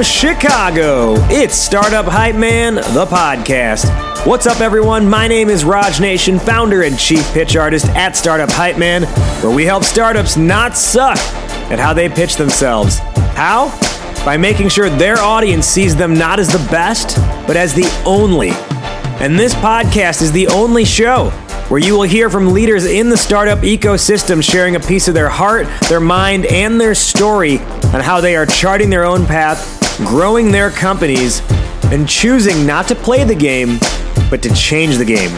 from Chicago, it's Startup Hype Man, the podcast. What's up, everyone? My name is Raj Nation, founder and chief pitch artist at Startup Hype Man, where we help startups not suck at how they pitch themselves. How? By making sure their audience sees them not as the best, but as the only. And this podcast is the only show where you will hear from leaders in the startup ecosystem sharing a piece of their heart, their mind, and their story on how they are charting their own path, growing their companies, and choosing not to play the game, but to change the game.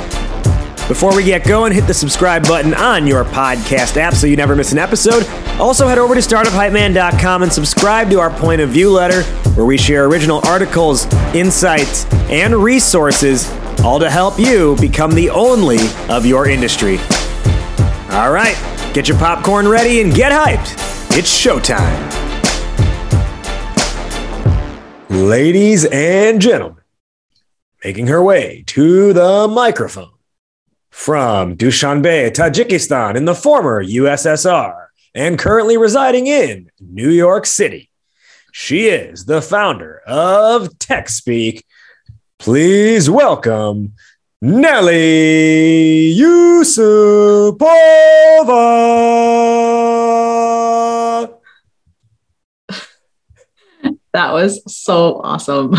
Before we get going, hit the subscribe button on your podcast app so you never miss an episode. Also, head over to StartupHypeMan.com and subscribe to our Point of View letter, where we share original articles, insights, and resources, all to help you become the only of your industry. All right, get your popcorn ready and get hyped. It's showtime. Ladies and gentlemen, making her way to the microphone from Dushanbe, Tajikistan, in the former USSR, and currently residing in New York City, she is the founder of TechSpeak. Please welcome Nellie Yusupova. That was so awesome.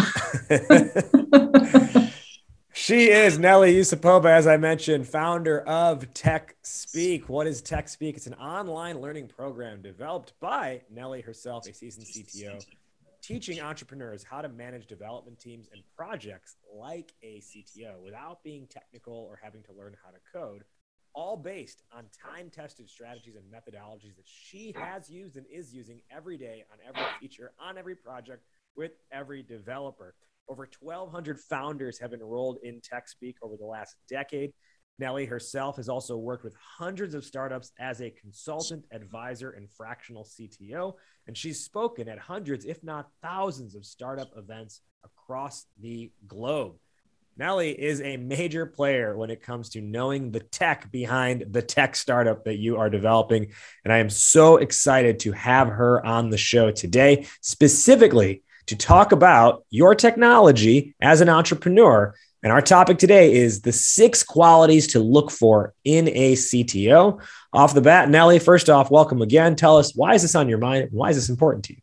She is Nellie Yusupova, as I mentioned, founder of TechSpeak. What is TechSpeak? It's an online learning program developed by Nellie herself, a seasoned CTO, teaching entrepreneurs how to manage development teams and projects like a CTO without being technical or having to learn how to code, all based on time-tested strategies and methodologies that she has used and is using every day on every feature, on every project, with every developer. Over 1,200 founders have enrolled in TechSpeak over the last decade. Nellie herself has also worked with hundreds of startups as a consultant, advisor, and fractional CTO, and she's spoken at hundreds, if not thousands, of startup events across the globe. Nellie is a major player when it comes to knowing the tech behind the tech startup that you are developing, and I am so excited to have her on the show today, specifically to talk about your technology as an entrepreneur. And our topic today is the 6 qualities to look for in a CTO. Off the bat, Nellie, first off, welcome again. Tell us, why is this on your mind? Why is this important to you?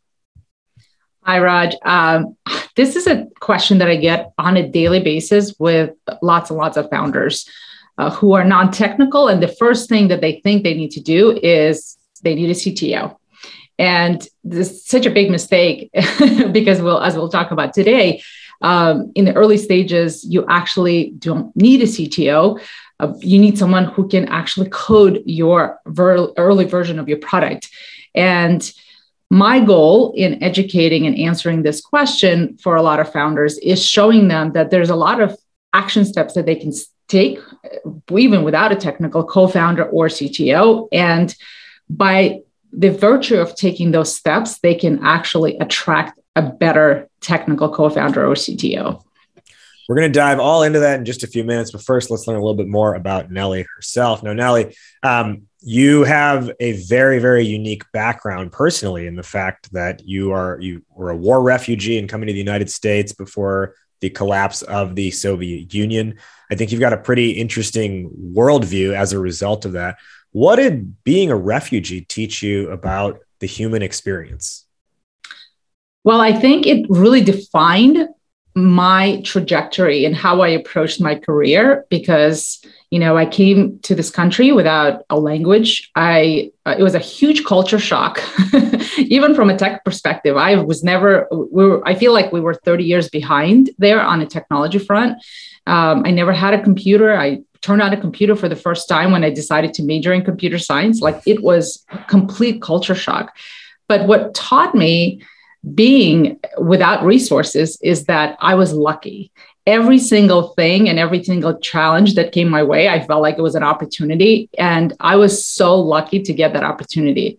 Hi, Raj. This is a question that I get on a daily basis with lots and lots of founders who are non-technical. And the first thing that they think they need to do is they need a CTO. And this is such a big mistake because as we'll talk about today, in the early stages, you actually don't need a CTO. You need someone who can actually code your early version of your product. And my goal in educating and answering this question for a lot of founders is showing them that there's a lot of action steps that they can take even without a technical co-founder or CTO. And by the virtue of taking those steps, they can actually attract a better technical co-founder or CTO. We're going to dive all into that in just a few minutes, but first let's learn a little bit more about Nellie herself. Now, Nellie, you have a very, very unique background personally in the fact that you were a war refugee and coming to the United States before the collapse of the Soviet Union. I think you've got a pretty interesting worldview as a result of that. What did being a refugee teach you about the human experience? Well, I think it really defined my trajectory and how I approached my career because, I came to this country without a language. It was a huge culture shock, even from a tech perspective. I feel like we were 30 years behind there on a technology front. I never had a computer. I turned on a computer for the first time when I decided to major in computer science. Like, it was complete culture shock. But what taught me being without resources is that I was lucky. Every single thing and every single challenge that came my way, I felt like it was an opportunity. And I was so lucky to get that opportunity.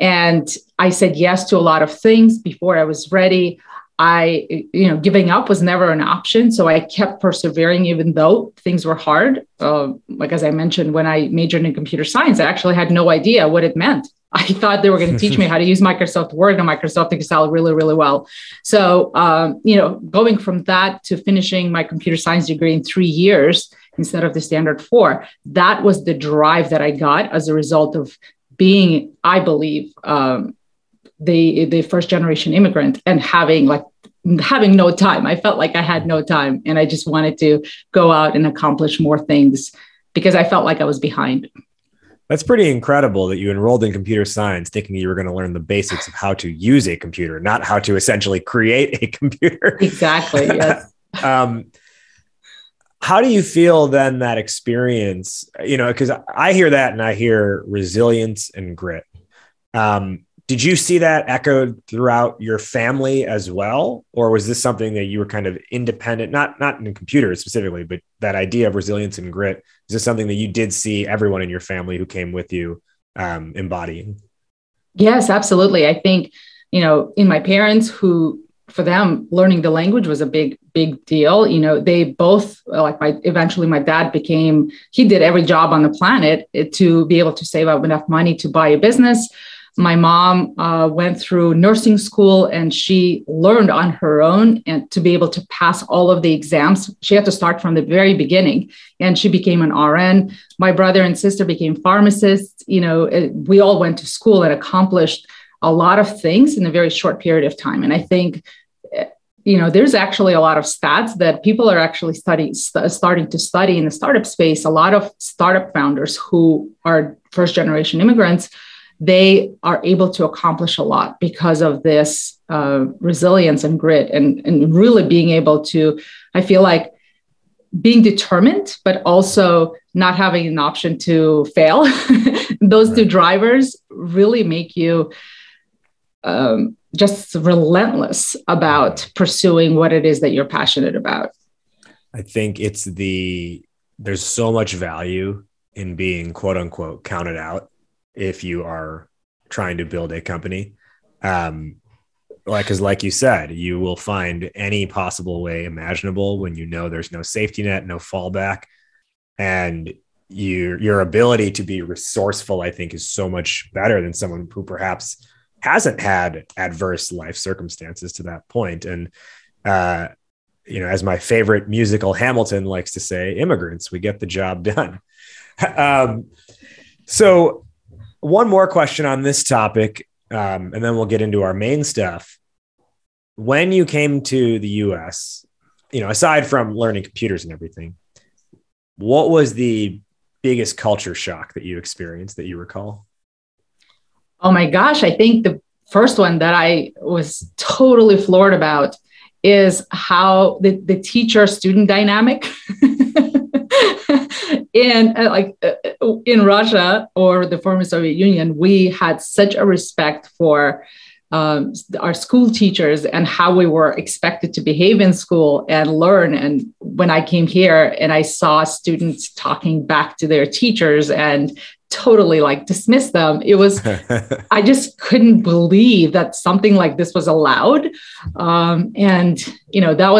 And I said yes to a lot of things before I was ready. Giving up was never an option. So I kept persevering, even though things were hard. Like, as I mentioned, when I majored in computer science, I actually had no idea what it meant I thought they were going to teach me how to use Microsoft Word and Microsoft Excel really, really well. So, going from that to finishing my computer science degree in 3 years instead of the standard 4, that was the drive that I got as a result of being, I believe, the first generation immigrant and having no time. I felt like I had no time and I just wanted to go out and accomplish more things because I felt like I was behind. That's pretty incredible that you enrolled in computer science thinking you were going to learn the basics of how to use a computer, not how to essentially create a computer. Exactly. Yes. How do you feel then that experience, because I hear that and I hear resilience and grit. Did you see that echoed throughout your family as well? Or was this something that you were kind of independent, not in computers specifically, but that idea of resilience and grit, is this something that you did see everyone in your family who came with you embodying? Yes, absolutely. I think, in my parents who, for them, learning the language was a big deal. They both, eventually my dad he did every job on the planet to be able to save up enough money to buy a business. My mom went through nursing school and she learned on her own and to be able to pass all of the exams. She had to start from the very beginning and she became an RN. My brother and sister became pharmacists. We all went to school and accomplished a lot of things in a very short period of time. And I think, there's actually a lot of stats that people are actually starting to study in the startup space. A lot of startup founders who are first generation immigrants, they are able to accomplish a lot because of this resilience and grit and really being able to, I feel like, being determined, but also not having an option to fail. Those two drivers really make you just relentless about pursuing what it is that you're passionate about. I think there's so much value in being quote unquote counted out. If you are trying to build a company, because like you said, you will find any possible way imaginable when you know there's no safety net, no fallback, and your ability to be resourceful, I think, is so much better than someone who perhaps hasn't had adverse life circumstances to that point. And as my favorite musical Hamilton likes to say, immigrants, we get the job done. So. One more question on this topic, and then we'll get into our main stuff. When you came to the US, aside from learning computers and everything, what was the biggest culture shock that you experienced that you recall? Oh my gosh, I think the first one that I was totally floored about is how the teacher-student dynamic in Russia or the former Soviet Union, we had such a respect for our school teachers and how we were expected to behave in school and learn. And when I came here and I saw students talking back to their teachers and totally dismissed them, it was, I just couldn't believe that something like this was allowed. That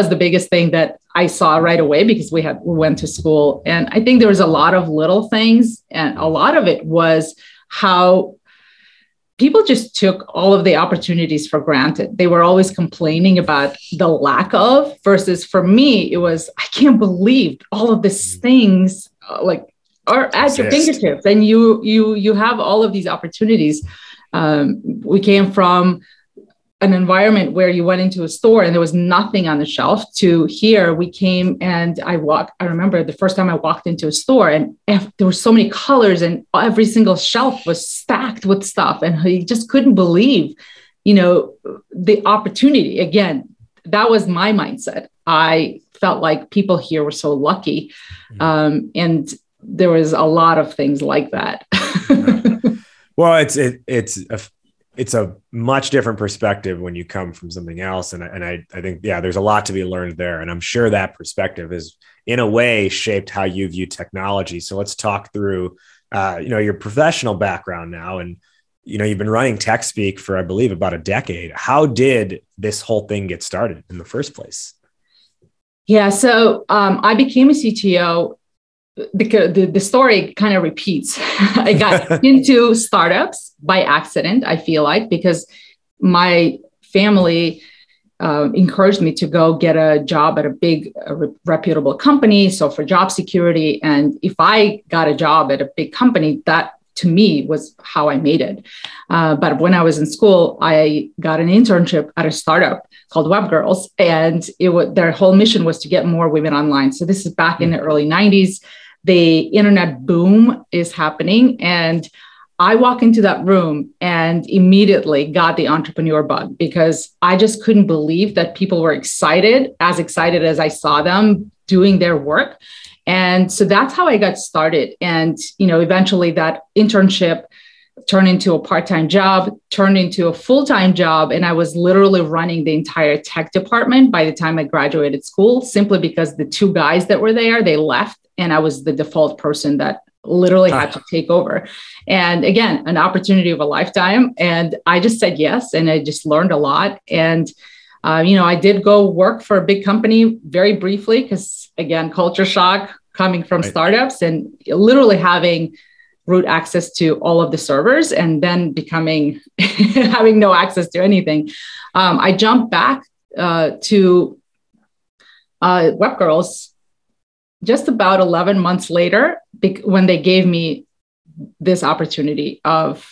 was the biggest thing that I saw right away because we went to school. And I think there was a lot of little things. And a lot of it was how people just took all of the opportunities for granted. They were always complaining about the lack of, versus for me, it was, I can't believe all of these things are at your fingertips. And you have all of these opportunities. We came from an environment where you went into a store and there was nothing on the shelf to here we came and I remember the first time I walked into a store and there were so many colors and every single shelf was stacked with stuff. And I just couldn't believe, the opportunity. Again, that was my mindset. I felt like people here were so lucky. And there was a lot of things like that. Well, it's a much different perspective when you come from something else. And I think, there's a lot to be learned there. And I'm sure that perspective is in a way shaped how you view technology. So let's talk through, your professional background now. And, you've been running TechSpeak for, I believe, about a decade. How did this whole thing get started in the first place? Yeah. So I became a CTO the story kind of repeats. I got into startups by accident, I feel like, because my family encouraged me to go get a job at a big reputable company. So for job security, and if I got a job at a big company, that to me was how I made it. But when I was in school, I got an internship at a startup called Webgrrls, and their whole mission was to get more women online. So this is back in the early 90s. The internet boom is happening, and I walk into that room and immediately got the entrepreneur bug, because I just couldn't believe that people were excited as I saw them doing their work. And so that's how I got started. And, you know, eventually that internship turned into a part-time job, turned into a full-time job. And I was literally running the entire tech department by the time I graduated school, simply because the two guys that were there, they left, and I was the default person that literally had to take over. And again, an opportunity of a lifetime. And I just said yes. And I just learned a lot. And, you know, I did go work for a big company very briefly, because again, culture shock coming from startups and literally having root access to all of the servers and then becoming, having no access to anything. I jumped back to Webgrrls just about 11 months later, when they gave me this opportunity of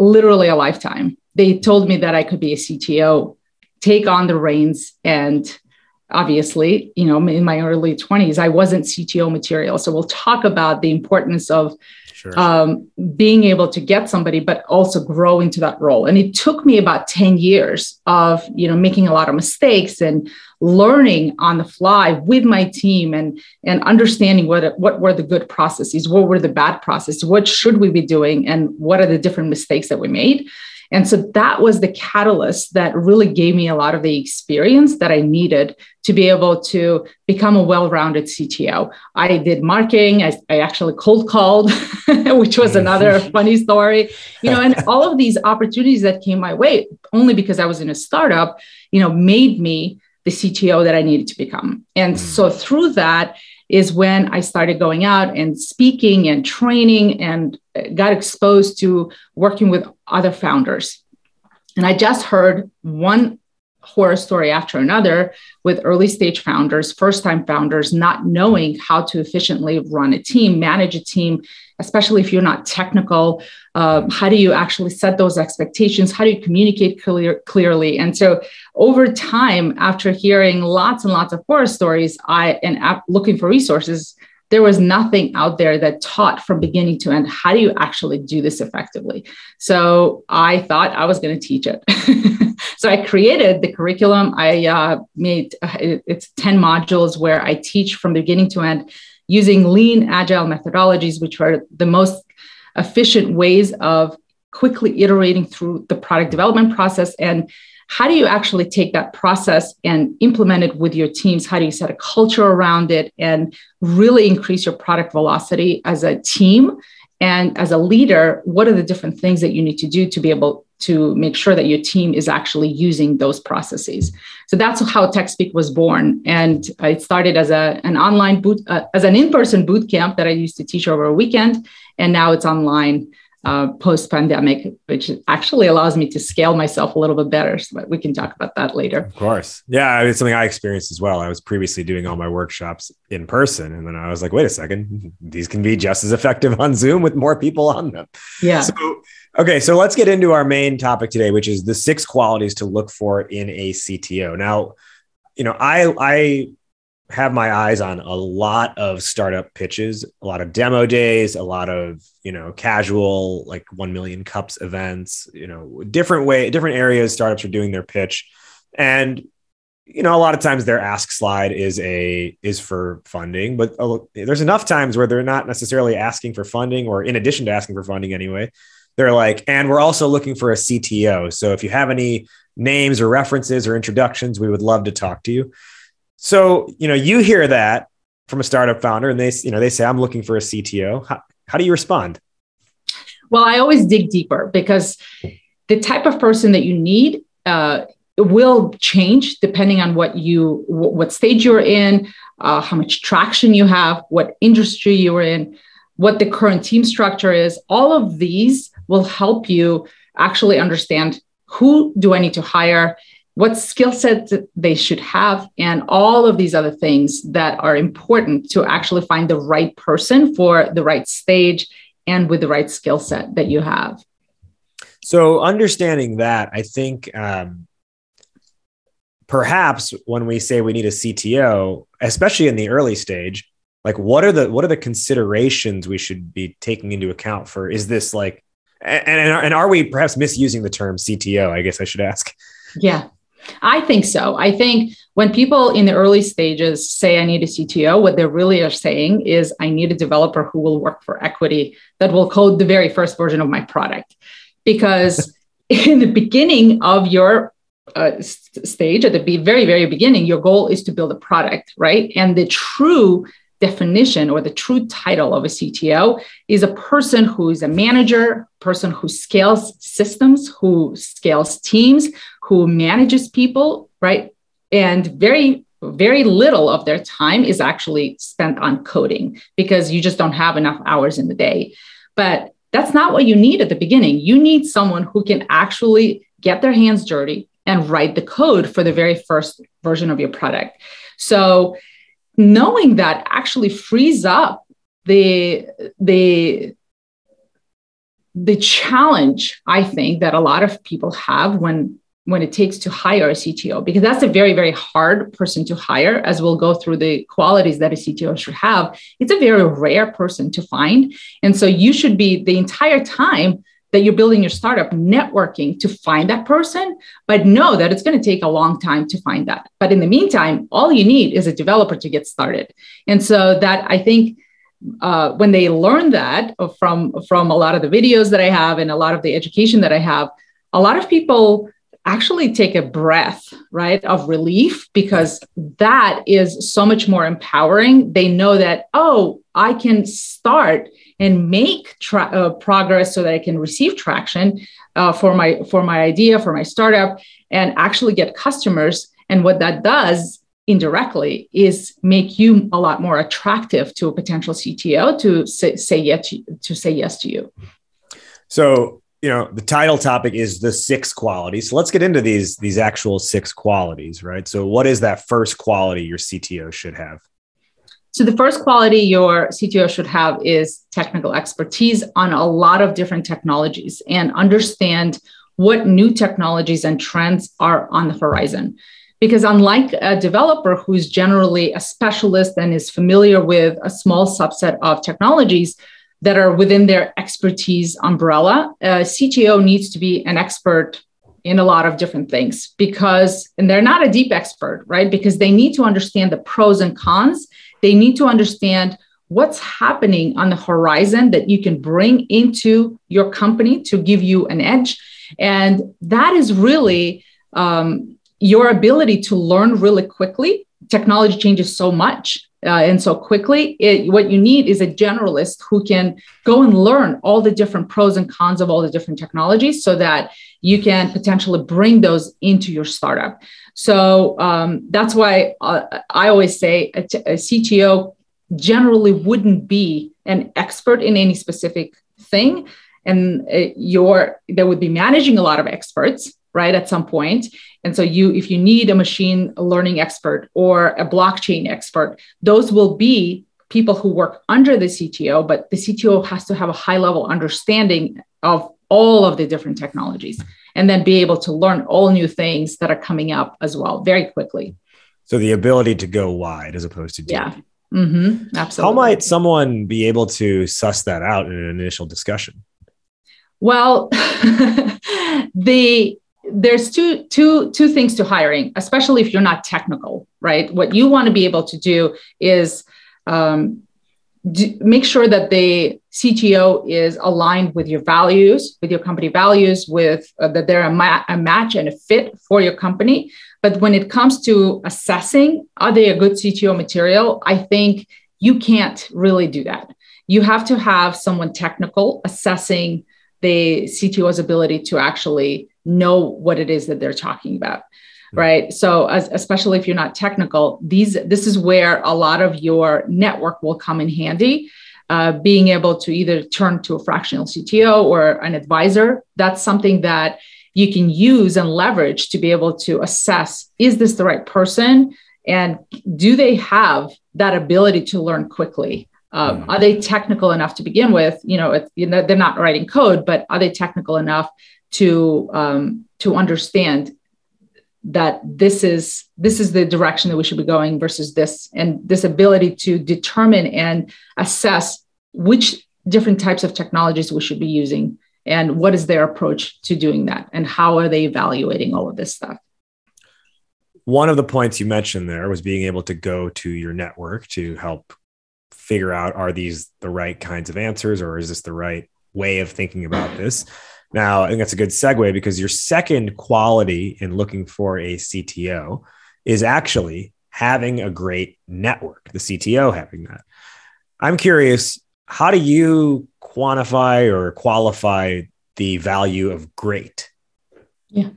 literally a lifetime. They told me that I could be a CTO, take on the reins. And obviously, you know, in my early 20s, I wasn't CTO material. So we'll talk about the importance of being able to get somebody, but also grow into that role. And it took me about 10 years of, you know, making a lot of mistakes and learning on the fly with my team, and understanding what were the good processes, what were the bad processes, what should we be doing, and what are the different mistakes that we made. And so that was the catalyst that really gave me a lot of the experience that I needed to be able to become a well-rounded CTO. I did marketing. I actually cold called, which was another funny story, you know, and all of these opportunities that came my way only because I was in a startup, you know, made me the CTO that I needed to become. And so through that is when I started going out and speaking and training, and got exposed to working with other founders. And I just heard one horror story after another with early stage founders, first-time founders, not knowing how to efficiently run a team, manage a team, especially if you're not technical. How do you actually set those expectations? How do you communicate clearly? And so over time, after hearing lots and lots of horror stories, looking for resources, there was nothing out there that taught from beginning to end, how do you actually do this effectively? So I thought I was going to teach it. So I created the curriculum. It's 10 modules where I teach from beginning to end using lean agile methodologies, which are the most efficient ways of quickly iterating through the product development process. And how do you actually take that process and implement it with your teams? How do you set a culture around it and really increase your product velocity as a team? And as a leader, what are the different things that you need to do to be able to make sure that your team is actually using those processes? So that's how TechSpeak was born. And it started as an in-person boot camp that I used to teach over a weekend. And now it's online. Post-pandemic, which actually allows me to scale myself a little bit better. So we can talk about that later. Of course. Yeah, it's something I experienced as well. I was previously doing all my workshops in person. And then I was like, wait a second, these can be just as effective on Zoom with more people on them. Yeah. So let's get into our main topic today, which is the 6 qualities to look for in a CTO. Now, you know, I have my eyes on a lot of startup pitches, a lot of demo days, a lot of, you know, casual, like 1 million cups events, you know, different areas startups are doing their pitch. And, you know, a lot of times their ask slide is for funding, but there's enough times where they're not necessarily asking for funding, or in addition to asking for funding anyway, they're like, and we're also looking for a CTO. So if you have any names or references or introductions, we would love to talk to you. So, you know, you hear that from a startup founder and they say, I'm looking for a CTO. How do you respond? Well, I always dig deeper, because the type of person that you need will change depending on what stage you're in, how much traction you have, what industry you're in, what the current team structure is. All of these will help you actually understand who do I need to hire, what skill sets they should have, and all of these other things that are important to actually find the right person for the right stage and with the right skill set that you have. So understanding that, I think perhaps when we say we need a CTO, especially in the early stage, like what are the considerations we should be taking into account for? Is this like, and are we perhaps misusing the term CTO? I guess I should ask. Yeah, I think so. I think when people in the early stages say, I need a CTO, what they really are saying is, I need a developer who will work for equity that will code the very first version of my product. Because in the beginning of your stage, at the very, very beginning, your goal is to build a product, right? And the true definition or the true title of a CTO is a person who is a manager, person who scales systems, who scales teams, who manages people, right? And very, very little of their time is actually spent on coding because you just don't have enough hours in the day. But that's not what you need at the beginning. You need someone who can actually get their hands dirty and write the code for the very first version of your product. So knowing that actually frees up the challenge, I think, that a lot of people have when it takes to hire a CTO, because that's a very, very hard person to hire, as we'll go through the qualities that a CTO should have. It's a very rare person to find. And so you should be, the entire time that you're building your startup, networking to find that person, but know that it's going to take a long time to find that. But in the meantime, all you need is a developer to get started. And so that, I think, when they learn that from a lot of the videos that I have and a lot of the education that I have, a lot of people actually take a breath, right, of relief, because that is so much more empowering. They know that, oh, I can start and make progress so that I can receive traction for my idea, for my startup, and actually get customers. And what that does indirectly is make you a lot more attractive to a potential CTO to say yes to you. So, you know, the title topic is the 6 qualities. So let's get into these actual 6 qualities, right? So what is that first quality your CTO should have? So the first quality your CTO should have is technical expertise on a lot of different technologies, and understand what new technologies and trends are on the horizon. Because unlike a developer who's generally a specialist and is familiar with a small subset of technologies that are within their expertise umbrella, a CTO needs to be an expert in a lot of different things, and they're not a deep expert, right? Because they need to understand the pros and cons. They need to understand what's happening on the horizon that you can bring into your company to give you an edge. And that is really your ability to learn really quickly. Technology changes so much and so quickly. What you need is a generalist who can go and learn all the different pros and cons of all the different technologies so that you can potentially bring those into your startup. So that's why I always say a CTO generally wouldn't be an expert in any specific thing. And they would be managing a lot of experts, right, at some point. And so if you need a machine learning expert or a blockchain expert, those will be people who work under the CTO, but the CTO has to have a high level understanding of all of the different technologies, and then be able to learn all new things that are coming up as well very quickly. So the ability to go wide as opposed to deep. Yeah, absolutely. How might someone be able to suss that out in an initial discussion? Well, there's two things to hiring, especially if you're not technical, right? What you want to be able to do is make sure that the CTO is aligned with your values, with your company values, with that they're a match and a fit for your company. But when it comes to assessing, are they a good CTO material? I think you can't really do that. You have to have someone technical assessing the CTO's ability to actually know what it is that they're talking about. right? So especially if you're not technical, this is where a lot of your network will come in handy. Being able to either turn to a fractional CTO or an advisor, that's something that you can use and leverage to be able to assess, is this the right person? And do they have that ability to learn quickly? Are they technical enough to begin with? They're not writing code, but are they technical enough to understand that this is the direction that we should be going versus this, and this ability to determine and assess which different types of technologies we should be using and what is their approach to doing that and how are they evaluating all of this stuff. One of the points you mentioned there was being able to go to your network to help figure out, are these the right kinds of answers or is this the right way of thinking about this? Now, I think that's a good segue because your second quality in looking for a CTO is actually having a great network, the CTO having that. I'm curious, how do you quantify or qualify the value of great? Yeah.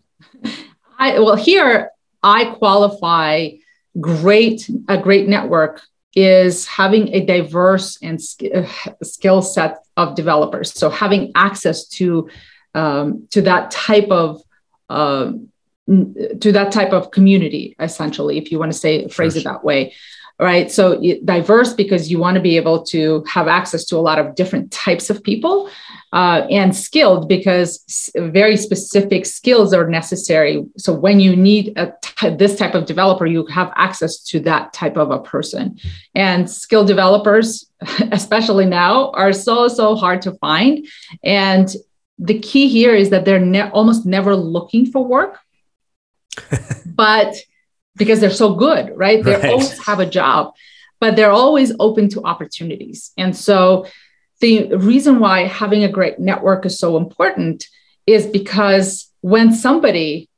Here I qualify a great network is having a diverse and skill set of developers. So having access to that type of community, essentially, if you want to phrase it that way, right? So diverse because you want to be able to have access to a lot of different types of people, and skilled because very specific skills are necessary. So when you need this type of developer, you have access to that type of a person. And skilled developers, especially now, are so hard to find. And the key here is that they're almost never looking for work, but because they're so good, right? They always have a job, but they're always open to opportunities. And so the reason why having a great network is so important is because when somebody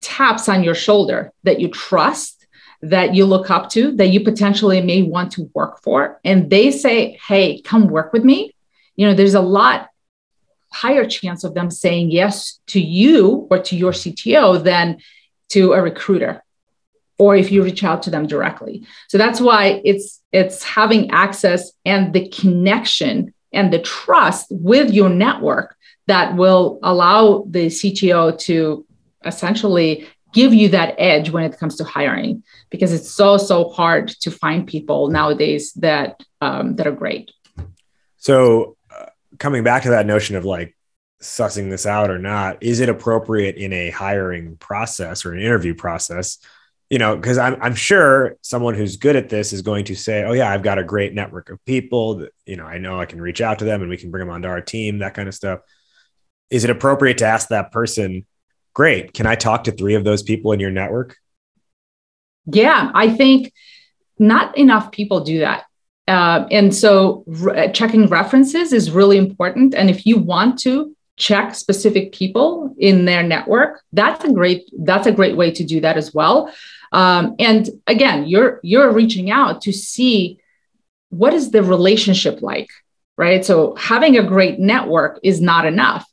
taps on your shoulder that you trust, that you look up to, that you potentially may want to work for, and they say, hey, come work with me. There's a lot higher chance of them saying yes to you or to your CTO than to a recruiter, or if you reach out to them directly. So that's why it's having access and the connection and the trust with your network that will allow the CTO to essentially give you that edge when it comes to hiring, because it's so hard to find people nowadays that are great. So, coming back to that notion of like sussing this out or not, is it appropriate in a hiring process or an interview process? Because I'm sure someone who's good at this is going to say, oh yeah, I've got a great network of people that, I know I can reach out to them and we can bring them onto our team, that kind of stuff. Is it appropriate to ask that person, great, can I talk to 3 of those people in your network? Yeah, I think not enough people do that. And so checking references is really important. And if you want to check specific people in their network, that's a great way to do that as well. And again, you're reaching out to see what is the relationship like, right? So having a great network is not enough,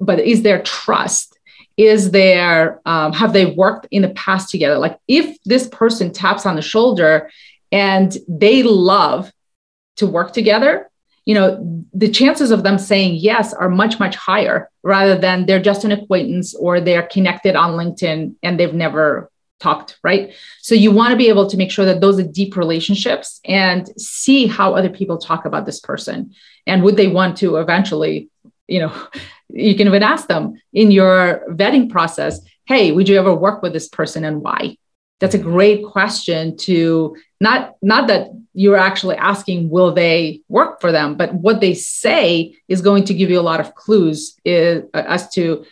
but is there trust? Is there, have they worked in the past together? Like if this person taps on the shoulder and they love to work together, the chances of them saying yes are much, much higher rather than they're just an acquaintance or they're connected on LinkedIn and they've never talked, right? So you want to be able to make sure that those are deep relationships and see how other people talk about this person. And would they want to eventually, you can even ask them in your vetting process, hey, would you ever work with this person and why? That's a great question to not that you're actually asking, will they work for them? But what they say is going to give you a lot of clues as to,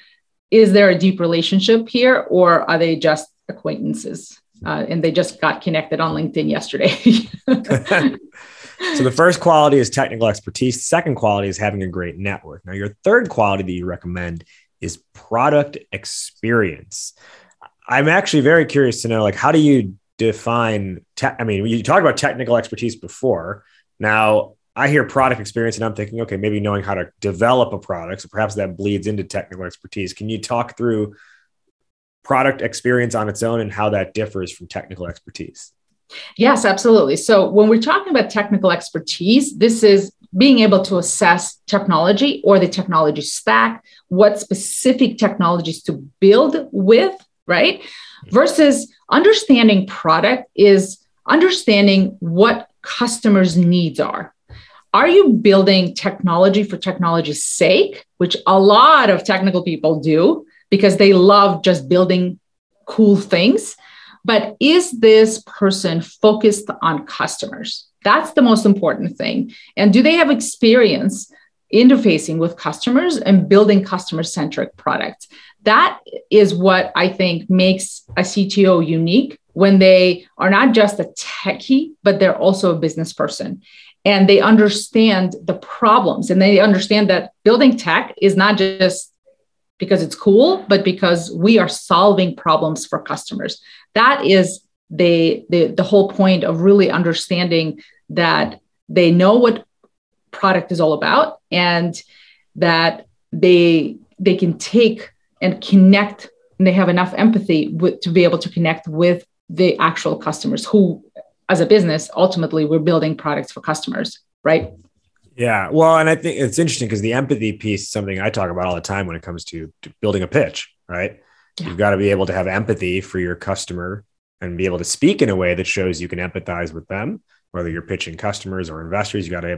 is there a deep relationship here or are they just acquaintances? And they just got connected on LinkedIn yesterday. So the first quality is technical expertise. The second quality is having a great network. Now, your third quality that you recommend is product experience. I'm actually very curious to know, how do you define, you talked about technical expertise before. Now I hear product experience and I'm thinking, okay, maybe knowing how to develop a product. So perhaps that bleeds into technical expertise. Can you talk through product experience on its own and how that differs from technical expertise? Yes, absolutely. So when we're talking about technical expertise, this is being able to assess technology or the technology stack, what specific technologies to build with, right? Versus understanding product is understanding what customers' needs are. Are you building technology for technology's sake, which a lot of technical people do because they love just building cool things? But is this person focused on customers? That's the most important thing. And do they have experience interfacing with customers and building customer-centric products? That is what I think makes a CTO unique, when they are not just a techie, but they're also a business person. And they understand the problems, and they understand that building tech is not just because it's cool, but because we are solving problems for customers. That is the whole point of really understanding that they know what product is all about, and that they can take and connect, and they have enough empathy to be able to connect with the actual customers who, as a business, ultimately we're building products for customers, right? Yeah. Well, and I think it's interesting because the empathy piece is something I talk about all the time when it comes to building a pitch, right? Yeah. You've got to be able to have empathy for your customer and be able to speak in a way that shows you can empathize with them, whether you're pitching customers or investors. You've got to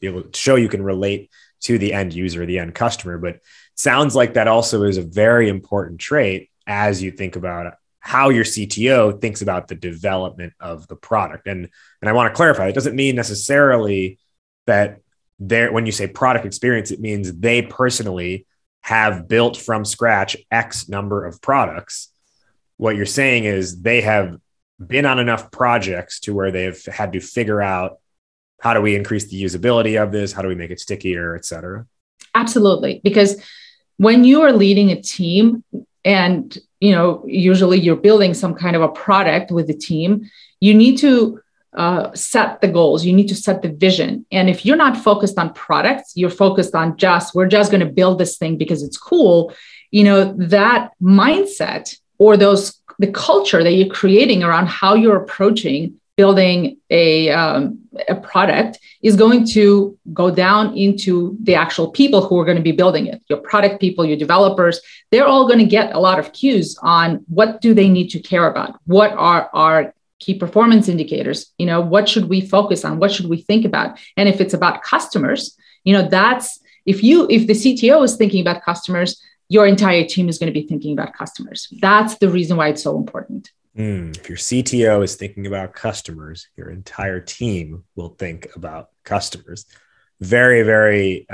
be able to show you can relate to the end user, the end customer. But it sounds like that also is a very important trait as you think about how your CTO thinks about the development of the product. And I want to clarify, it doesn't mean necessarily that when you say product experience, it means they personally have built from scratch X number of products. What you're saying is they have been on enough projects to where they've had to figure out, how do we increase the usability of this? How do we make it stickier, et cetera? Absolutely. Because when you are leading a team and, you know, usually you're building some kind of a product with the team, you need to set the goals. You need to set the vision. And if you're not focused on products, you're focused on we're just going to build this thing because it's cool. You know, that mindset or the culture that you're creating around how you're approaching building a product is going to go down into the actual people who are going to be building it. Your product people, your developers, they're all going to get a lot of cues on what do they need to care about? What are our key performance indicators? You know, what should we focus on? What should we think about? And if it's about customers, you know, that's, if the CTO is thinking about customers, your entire team is going to be thinking about customers. That's the reason why it's so important. If your CTO is thinking about customers, your entire team will think about customers. Very, very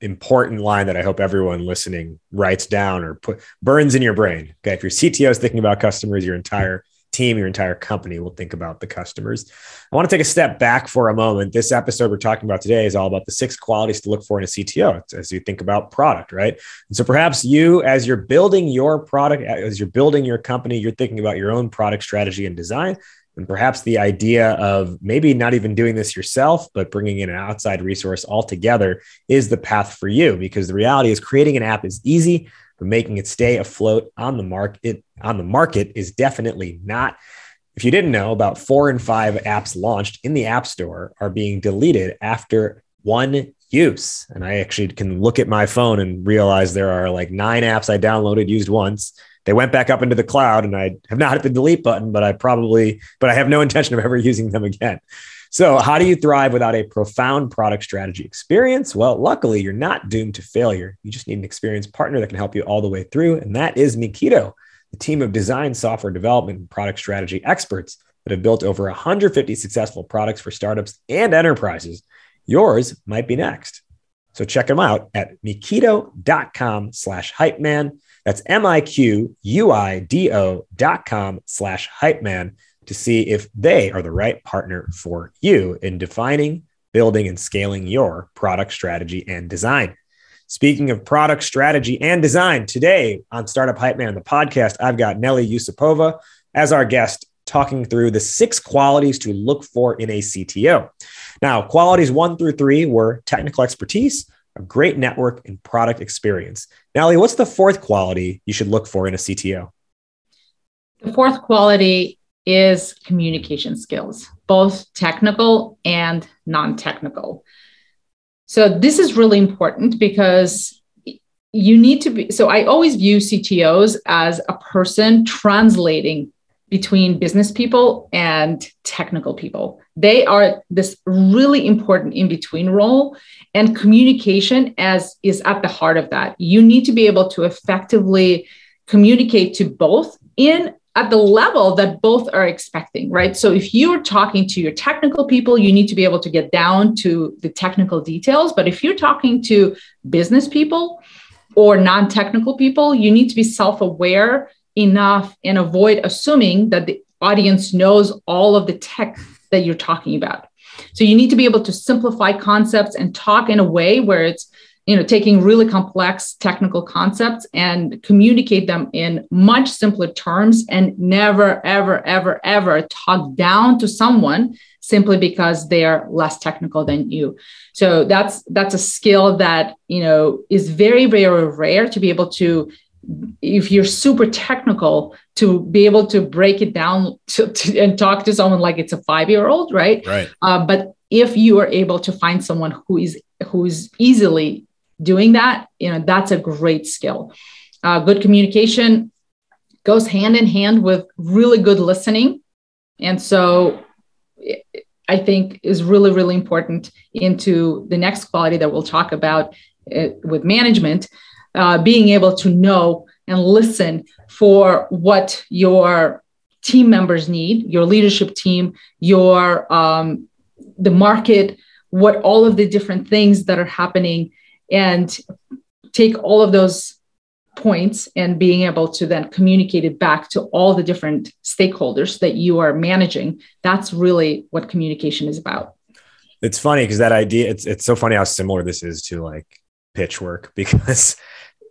important line that I hope everyone listening writes down or burns in your brain. Okay, if your CTO is thinking about customers, your entire team, your entire company will think about the customers. I want to take a step back for a moment. This episode we're talking about today is all about the 6 qualities to look for in a CTO as you think about product, right? And so perhaps you, as you're building your product, as you're building your company, you're thinking about your own product strategy and design, and perhaps the idea of maybe not even doing this yourself, but bringing in an outside resource altogether is the path for you, because the reality is creating an app is easy, but making it stay afloat on the market is definitely not. If you didn't know, about 4 in 5 apps launched in the App Store are being deleted after 1 use. And I actually can look at my phone and realize there are like 9 apps I downloaded, used once. They went back up into the cloud and I have not hit the delete button, but I have no intention of ever using them again. So how do you thrive without a profound product strategy experience? Well, luckily, you're not doomed to failure. You just need an experienced partner that can help you all the way through. And that is Miquido, the team of design, software development, and product strategy experts that have built over 150 successful products for startups and enterprises. Yours might be next. So check them out at miquido.com/hypeman. That's miquido.com/hypeman. to see if they are the right partner for you in defining, building, and scaling your product strategy and design. Speaking of product strategy and design, today on Startup Hype Man, the podcast, I've got Nellie Yusupova as our guest, talking through the 6 qualities to look for in a CTO. Now, qualities 1 through 3 were technical expertise, a great network, and product experience. Nellie, what's the 4th quality you should look for in a CTO? The fourth quality is communication skills, both technical and non-technical. So this is really important because you need to be, so I always view CTOs as a person translating between business people and technical people. They are this really important in-between role, and communication is at the heart of that. You need to be able to effectively communicate to both at the level that both are expecting, right? So if you're talking to your technical people, you need to be able to get down to the technical details. But if you're talking to business people or non-technical people, you need to be self-aware enough and avoid assuming that the audience knows all of the tech that you're talking about. So you need to be able to simplify concepts and talk in a way where it's, taking really complex technical concepts and communicate them in much simpler terms, and never, ever, ever, ever talk down to someone simply because they are less technical than you. So that's a skill that, is very, very rare to be able to, if you're super technical, to be able to break it down and talk to someone like it's a 5-year-old, right? Right. But if you are able to find someone who's easily doing that, that's a great skill. Good communication goes hand in hand with really good listening. And so I think is really, really important into the next quality that we'll talk about with management, being able to know and listen for what your team members need, your leadership team, the market, what all of the different things that are happening, and take all of those points and being able to then communicate it back to all the different stakeholders that you are managing. That's really what communication is about. It's funny because that idea, it's so funny how similar this is to like pitch work, because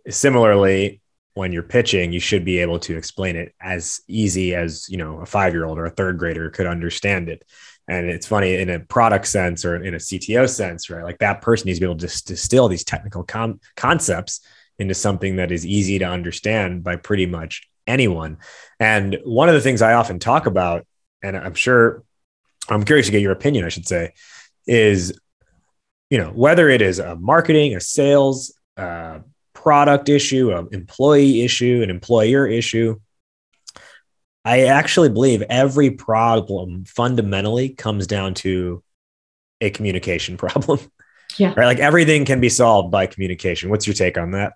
similarly, when you're pitching, you should be able to explain it as easy as, a 5-year-old or a third grader could understand it. And it's funny in a product sense or in a CTO sense, right? Like that person needs to be able to distill these technical concepts into something that is easy to understand by pretty much anyone. And one of the things I often talk about, and I'm curious to get your opinion, I should say, is, whether it is a marketing, a sales, a product issue, an employee issue, an employer issue, I actually believe every problem fundamentally comes down to a communication problem. Yeah. Right? Like everything can be solved by communication. What's your take on that?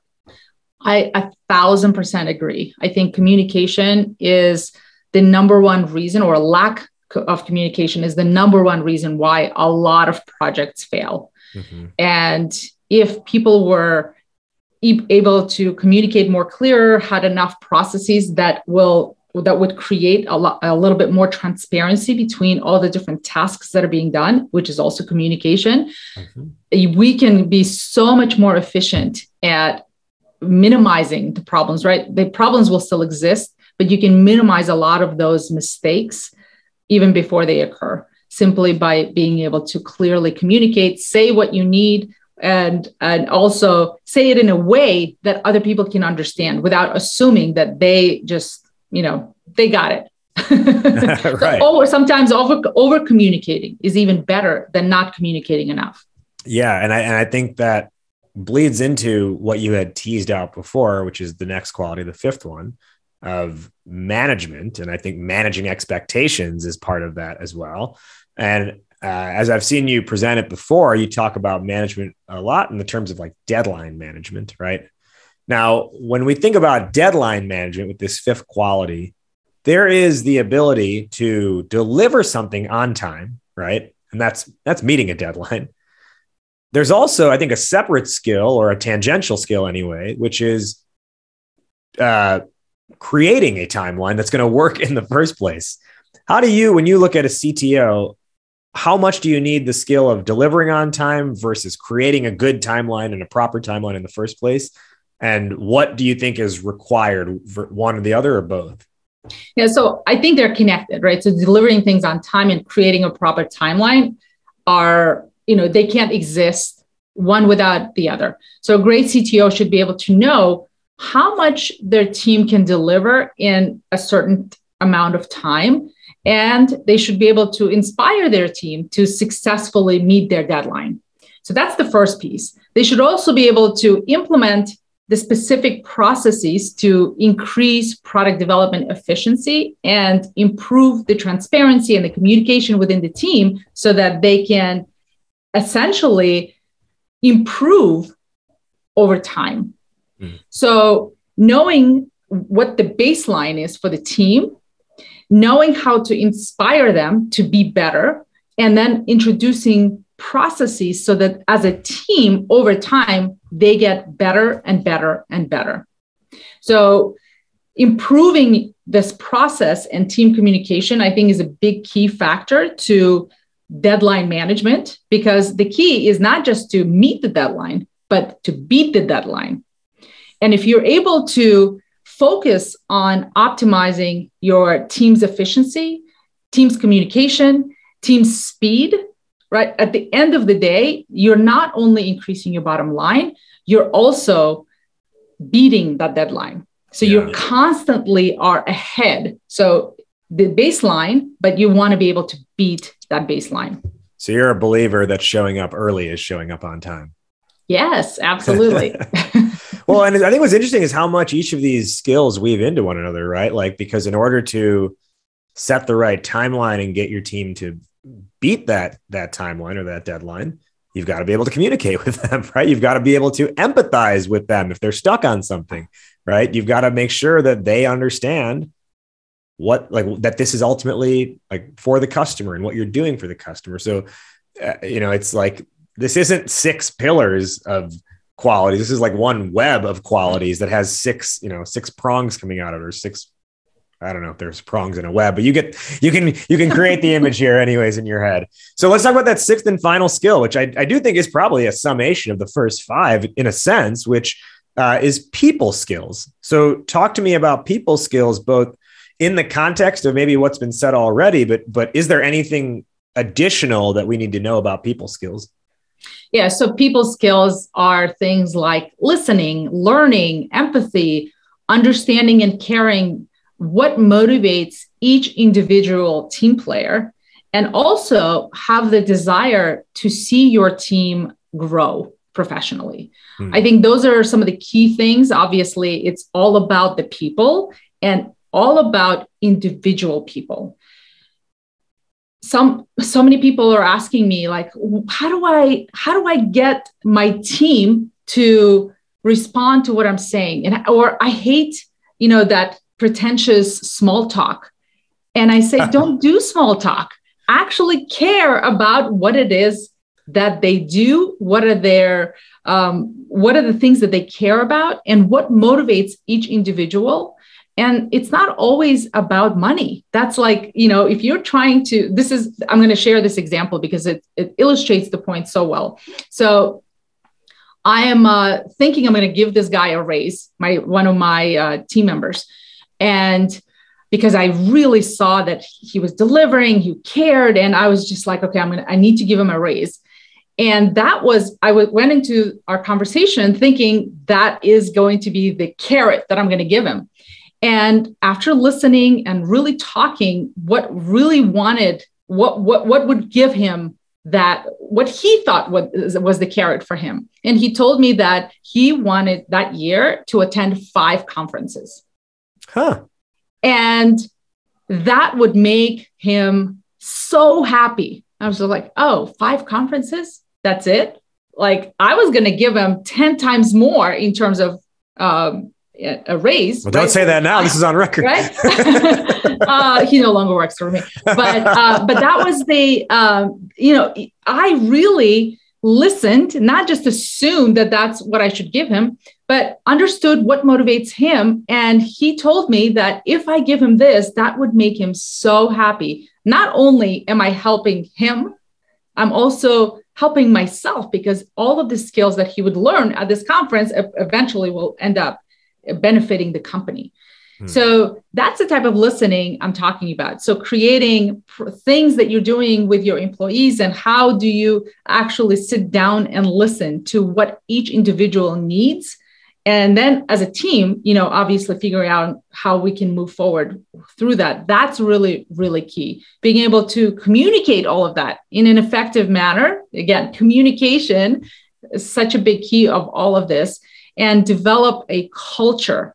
I 1,000% agree. I think communication is the number one reason, or lack of communication is the number one reason why a lot of projects fail. Mm-hmm. And if people were able to communicate more clearer, had enough processes that would create a little bit more transparency between all the different tasks that are being done, which is also communication. Mm-hmm. We can be so much more efficient at minimizing the problems, right? The problems will still exist, but you can minimize a lot of those mistakes even before they occur, simply by being able to clearly communicate, say what you need, and also say it in a way that other people can understand without assuming that they just they got it. Right. Or sometimes over communicating is even better than not communicating enough. Yeah. And I think that bleeds into what you had teased out before, which is the next quality, the fifth one, of management. And I think managing expectations is part of that as well. And as I've seen you present it before, you talk about management a lot in the terms of like deadline management, right? Now, when we think about deadline management with this fifth quality, there is the ability to deliver something on time, right? And that's meeting a deadline. There's also, I think, a separate skill, or a tangential skill anyway, which is creating a timeline that's going to work in the first place. How do you, when you look at a CTO, how much do you need the skill of delivering on time versus creating a good timeline and a proper timeline in the first place? And what do you think is required for one or the other, or both? Yeah, so I think they're connected, right? So delivering things on time and creating a proper timeline are, they can't exist one without the other. So a great CTO should be able to know how much their team can deliver in a certain amount of time, and they should be able to inspire their team to successfully meet their deadline. So that's the first piece. They should also be able to implement the specific processes to increase product development efficiency and improve the transparency and the communication within the team so that they can essentially improve over time. Mm-hmm. So knowing what the baseline is for the team, knowing how to inspire them to be better, and then introducing processes so that as a team over time, they get better and better and better. So improving this process and team communication, I think, is a big key factor to deadline management, because the key is not just to meet the deadline, but to beat the deadline. And if you're able to focus on optimizing your team's efficiency, team's communication, team's speed, right? At the end of the day, you're not only increasing your bottom line, you're also beating that deadline. So you constantly are ahead. So the baseline, but you want to be able to beat that baseline. So you're a believer that showing up early is showing up on time. Yes, absolutely. Well, and I think what's interesting is how much each of these skills weave into one another, right? Like, because in order to set the right timeline and get your team to beat that timeline or that deadline, you've got to be able to communicate with them, right? You've got to be able to empathize with them if they're stuck on something, right? You've got to make sure that they understand what, like, that this is ultimately like for the customer and what you're doing for the customer. So, it's like, this isn't six pillars of quality. This is like one web of qualities that has six prongs coming out of it, or six, I don't know if there's prongs in a web, but you can create the image here anyways in your head. So let's talk about that sixth and final skill, which I do think is probably a summation of the first five in a sense, which is people skills. So talk to me about people skills, both in the context of maybe what's been said already, but is there anything additional that we need to know about people skills? Yeah, so people skills are things like listening, learning, empathy, understanding and caring, what motivates each individual team player, and also have the desire to see your team grow professionally. I think those are some of the key things. Obviously, it's all about the people and all about individual people. So many people are asking me, like, how do I get my team to respond to what I'm saying? And or I hate, that pretentious small talk. And I say, don't do small talk. Actually care about what it is that they do. What are their what are the things that they care about, and what motivates each individual? And it's not always about money. That's like, if you're trying to, I'm going to share this example because it illustrates the point so well. So I am thinking I'm going to give this guy a raise, one of my team members. And because I really saw that he was delivering, he cared. And I was just like, okay, I need to give him a raise. And that was, I went into our conversation thinking that is going to be the carrot that I'm going to give him. And after listening and really talking, what would give him that, what he thought was the carrot for him. And he told me that he wanted that year to attend 5 conferences. Huh. And that would make him so happy. I was like, oh, 5 conferences? That's it? Like, I was going to give him 10 times more in terms of, a raise. Well, don't say that now. This is on record. Right? He no longer works for me. But that was the, I really listened, not just assumed that that's what I should give him, but understood what motivates him. And he told me that if I give him this, that would make him so happy. Not only am I helping him, I'm also helping myself, because all of the skills that he would learn at this conference eventually will end up benefiting the company. So that's the type of listening I'm talking about. So creating things that you're doing with your employees, and how do you actually sit down and listen to what each individual needs, And then as a team, you know, obviously figuring out how we can move forward through that. That's really, really key. Being able to communicate all of that in an effective manner. Again, communication is such a big key of all of this, and develop a culture.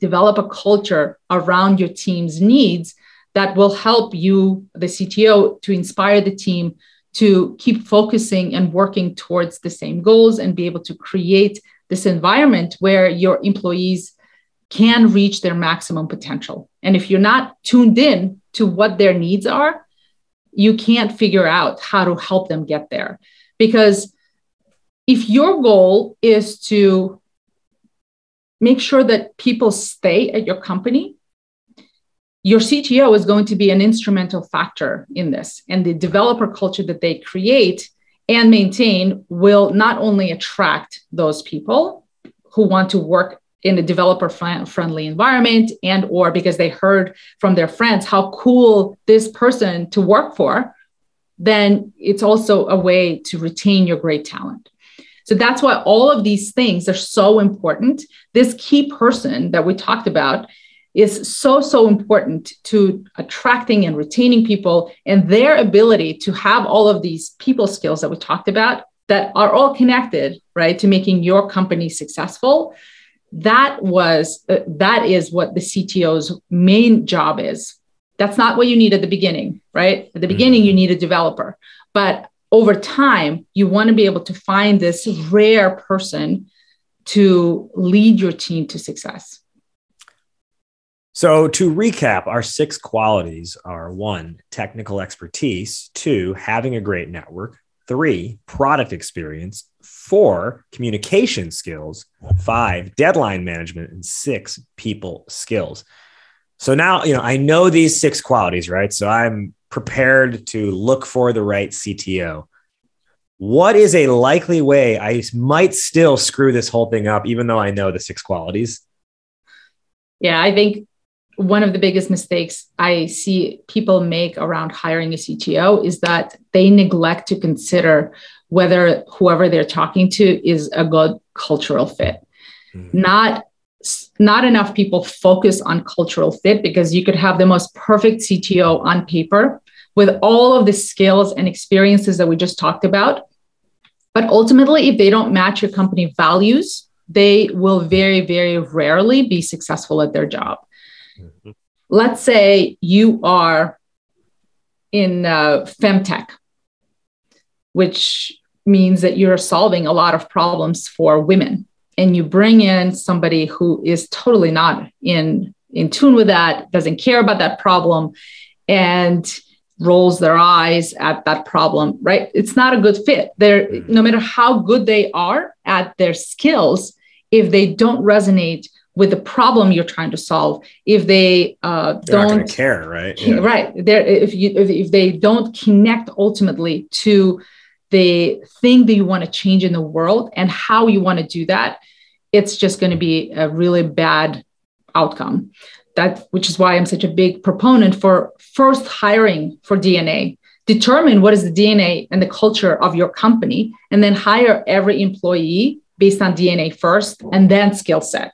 Develop a culture around your team's needs that will help you, the CTO, to inspire the team to keep focusing and working towards the same goals, and be able to create this environment where your employees can reach their maximum potential. And if you're not tuned in to what their needs are, you can't figure out how to help them get there. Because if your goal is to make sure that people stay at your company, your CTO is going to be an instrumental factor in this. And the developer culture that they create and maintain will not only attract those people who want to work in a developer-friendly environment, and or because they heard from their friends how cool this person to work for, then it's also a way to retain your great talent. So that's why all of these things are so important. This key person that we talked about is so, so important to attracting and retaining people, and their ability to have all of these people skills that we talked about that are all connected, right, to making your company successful. That is what the CTO's main job is. That's not what you need at the beginning, right? At the beginning, you need a developer, but over time, you want to be able to find this rare person to lead your team to success. So to recap, our 6 qualities are: 1, technical expertise; 2, having a great network; 3, product experience; 4, communication skills; 5, deadline management; and 6, people skills. So now, you know, I know these 6 qualities, right? So I'm prepared to look for the right CTO. What is a likely way I might still screw this whole thing up, even though I know the 6 qualities? Yeah, I think one of the biggest mistakes I see people make around hiring a CTO is that they neglect to consider whether whoever they're talking to is a good cultural fit. Mm-hmm. Not enough people focus on cultural fit, because you could have the most perfect CTO on paper with all of the skills and experiences that we just talked about. But ultimately, if they don't match your company values, they will very, very rarely be successful at their job. Mm-hmm. Let's say you are in femtech, which means that you're solving a lot of problems for women, and you bring in somebody who is totally not in tune with that, doesn't care about that problem, and rolls their eyes at that problem, right? It's not a good fit. No matter how good they are at their skills, if they don't resonate with the problem you're trying to solve, if they don't care, right? Yeah. Right. If they don't connect ultimately to the thing that you want to change in the world and how you want to do that, it's just going to be a really bad outcome. Which is why I'm such a big proponent for first hiring for DNA. Determine what is the DNA and the culture of your company, and then hire every employee based on DNA first, and then skill set.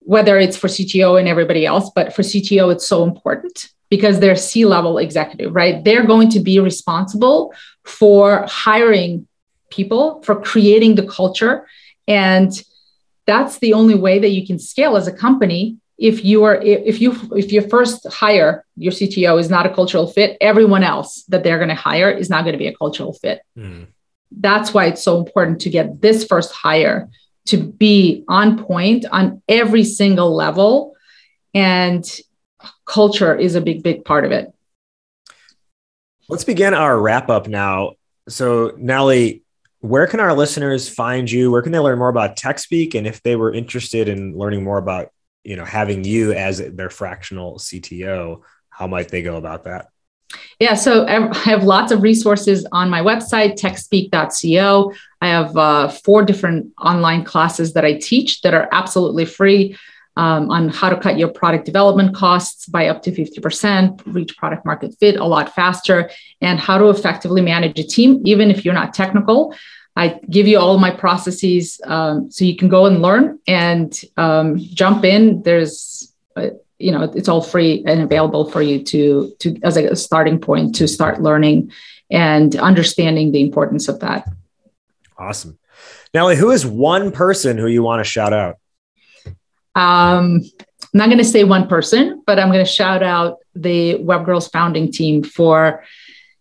Whether it's for CTO and everybody else, but for CTO, it's so important because they're C-level executive, right? They're going to be responsible for hiring people, for creating the culture. And that's the only way that you can scale as a company. If your first hire, your CTO, is not a cultural fit, everyone else that they're going to hire is not going to be a cultural fit. Mm. That's why it's so important to get this first hire to be on point on every single level. And culture is a big, big part of it. Let's begin our wrap up now. So Nellie, where can our listeners find you? Where can they learn more about TechSpeak? And if they were interested in learning more about, you know, having you as their fractional CTO, how might they go about that? Yeah, so I have lots of resources on my website, techspeak.co. I have 4 different online classes that I teach that are absolutely free, on how to cut your product development costs by up to 50%, reach product market fit a lot faster, and how to effectively manage a team, even if you're not technical. I give you all my processes so you can go and learn and jump in. There's, it's all free and available for you to as a starting point to start learning and understanding the importance of that. Awesome. Nellie, who is one person who you want to shout out? I'm not going to say one person, but I'm going to shout out the Webgrrls founding team for,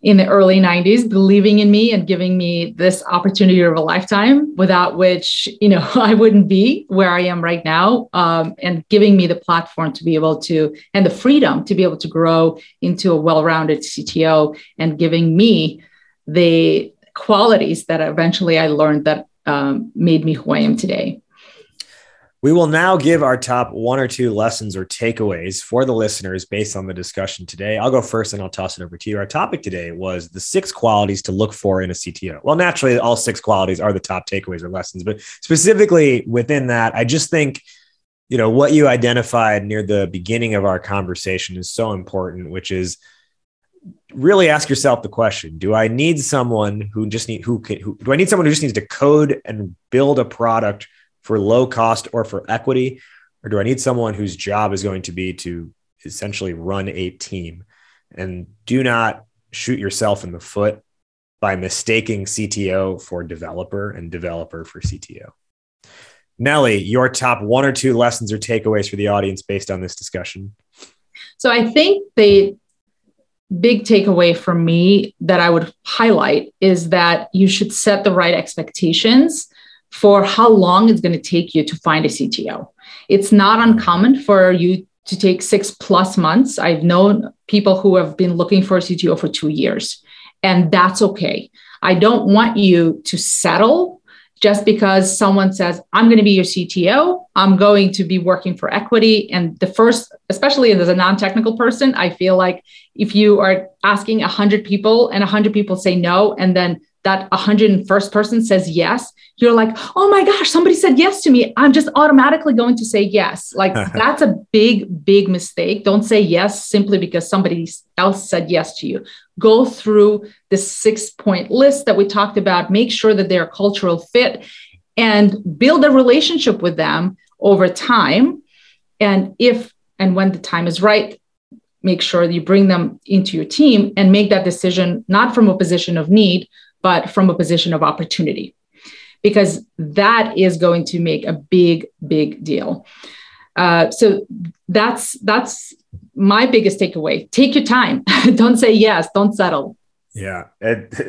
in the early 90s, believing in me and giving me this opportunity of a lifetime, without which, I wouldn't be where I am right now, and giving me the platform to be able to, and the freedom to be able to grow into a well-rounded CTO, and giving me the qualities that eventually I learned that made me who I am today. We will now give our top one or two lessons or takeaways for the listeners based on the discussion today. I'll go first and I'll toss it over to you. Our topic today was the 6 qualities to look for in a CTO. Well, naturally, all 6 qualities are the top takeaways or lessons, but specifically within that, I just think, what you identified near the beginning of our conversation is so important, which is really ask yourself the question, do I need someone who just needs to code and build a product for low cost or for equity? Or do I need someone whose job is going to be to essentially run a team? And do not shoot yourself in the foot by mistaking CTO for developer and developer for CTO. Nellie, your top one or two lessons or takeaways for the audience based on this discussion. So I think the big takeaway for me that I would highlight is that you should set the right expectations for how long it's going to take you to find a CTO. It's not uncommon for you to take 6+ months. I've known people who have been looking for a CTO for 2 years, and that's okay. I don't want you to settle just because someone says, I'm going to be your CTO, I'm going to be working for equity. And the first, especially as a non-technical person, I feel like if you are asking 100 people and 100 people say no, and then that 101st person says yes, you're like, oh my gosh, somebody said yes to me. I'm just automatically going to say yes. Like that's a big, big mistake. Don't say yes simply because somebody else said yes to you. Go through the 6-point list that we talked about, make sure that they're a cultural fit and build a relationship with them over time. And if, and when the time is right, make sure that you bring them into your team and make that decision, not from a position of need, but from a position of opportunity, because that is going to make a big, big deal. So that's my biggest takeaway. Take your time. Don't say yes. Don't settle. Yeah.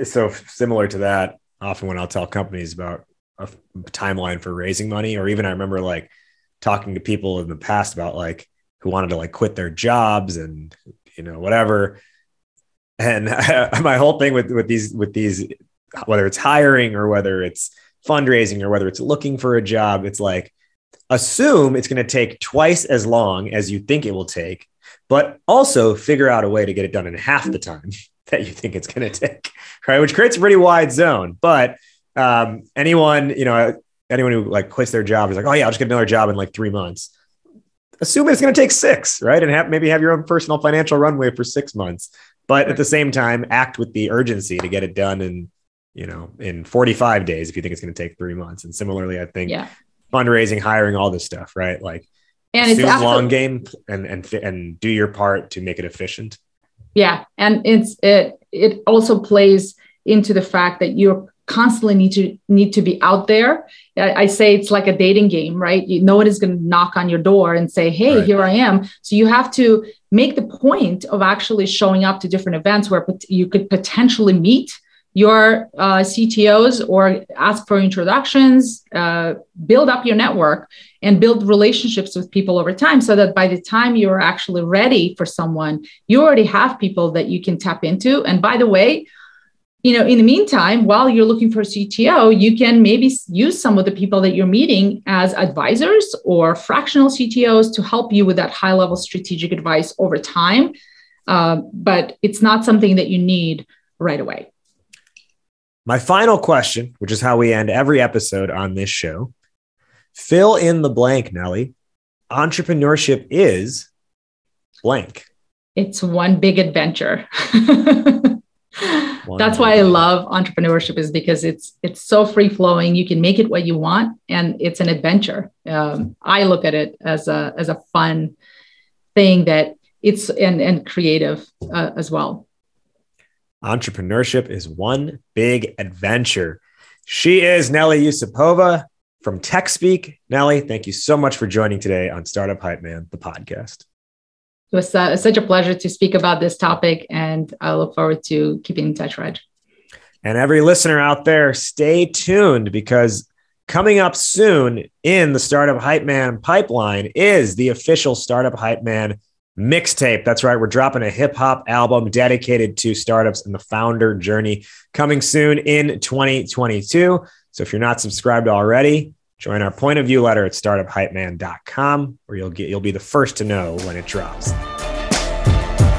So similar to that, often when I'll tell companies about a timeline for raising money, or even I remember talking to people in the past about who wanted to quit their jobs and, whatever. And my whole thing with these, whether it's hiring or whether it's fundraising or whether it's looking for a job, it's assume it's going to take twice as long as you think it will take, but also figure out a way to get it done in half the time that you think it's going to take, right? Which creates a pretty wide zone. But anyone who quits their job is like, oh yeah, I'll just get another job in 3 months. Assume it's going to take 6, right? And maybe have your own personal financial runway for 6 months. But at the same time, act with the urgency to get it done in, in 45 days, if you think it's going to take 3 months. And similarly, I think fundraising, hiring, all this stuff, right? And it's a long game and do your part to make it efficient. Yeah. And it also plays into the fact that you're constantly need to be out there. I say it's like a dating game, right? No one is going to knock on your door and say, hey, right, here I am. So you have to make the point of actually showing up to different events where you could potentially meet your CTOs or ask for introductions, build up your network and build relationships with people over time, so that by the time you're actually ready for someone, you already have people that you can tap into. And by the way, in the meantime, while you're looking for a CTO, you can maybe use some of the people that you're meeting as advisors or fractional CTOs to help you with that high-level strategic advice over time. But it's not something that you need right away. My final question, which is how we end every episode on this show. Fill in the blank, Nellie. Entrepreneurship is blank. It's one big adventure. That's why I love entrepreneurship, is because it's so free flowing. You can make it what you want, and it's an adventure. I look at it as a fun thing that it's and creative as well. Entrepreneurship is one big adventure. She is Nellie Yusupova from TechSpeak. Nellie, thank you so much for joining today on Startup Hype Man, the podcast. It was such a pleasure to speak about this topic, and I look forward to keeping in touch, Raj. And every listener out there, stay tuned, because coming up soon in the Startup Hype Man pipeline is the official Startup Hype Man mixtape. That's right. We're dropping a hip hop album dedicated to startups and the founder journey, coming soon in 2022. So if you're not subscribed already, join our point of view letter at StartupHypeMan.com, where you'll be the first to know when it drops.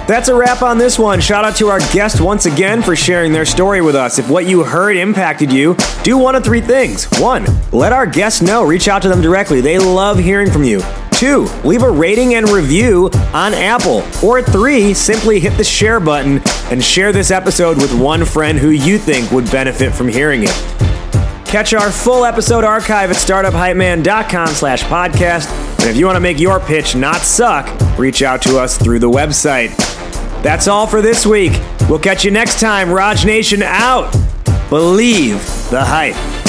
That's a wrap on this one. Shout out to our guest once again for sharing their story with us. If what you heard impacted you, do one of three things. 1, let our guests know. Reach out to them directly. They love hearing from you. 2, leave a rating and review on Apple. Or 3, simply hit the share button and share this episode with one friend who you think would benefit from hearing it. Catch our full episode archive at StartupHypeMan.com/podcast. And if you want to make your pitch not suck, reach out to us through the website. That's all for this week. We'll catch you next time. Raj Nation out. Believe the hype.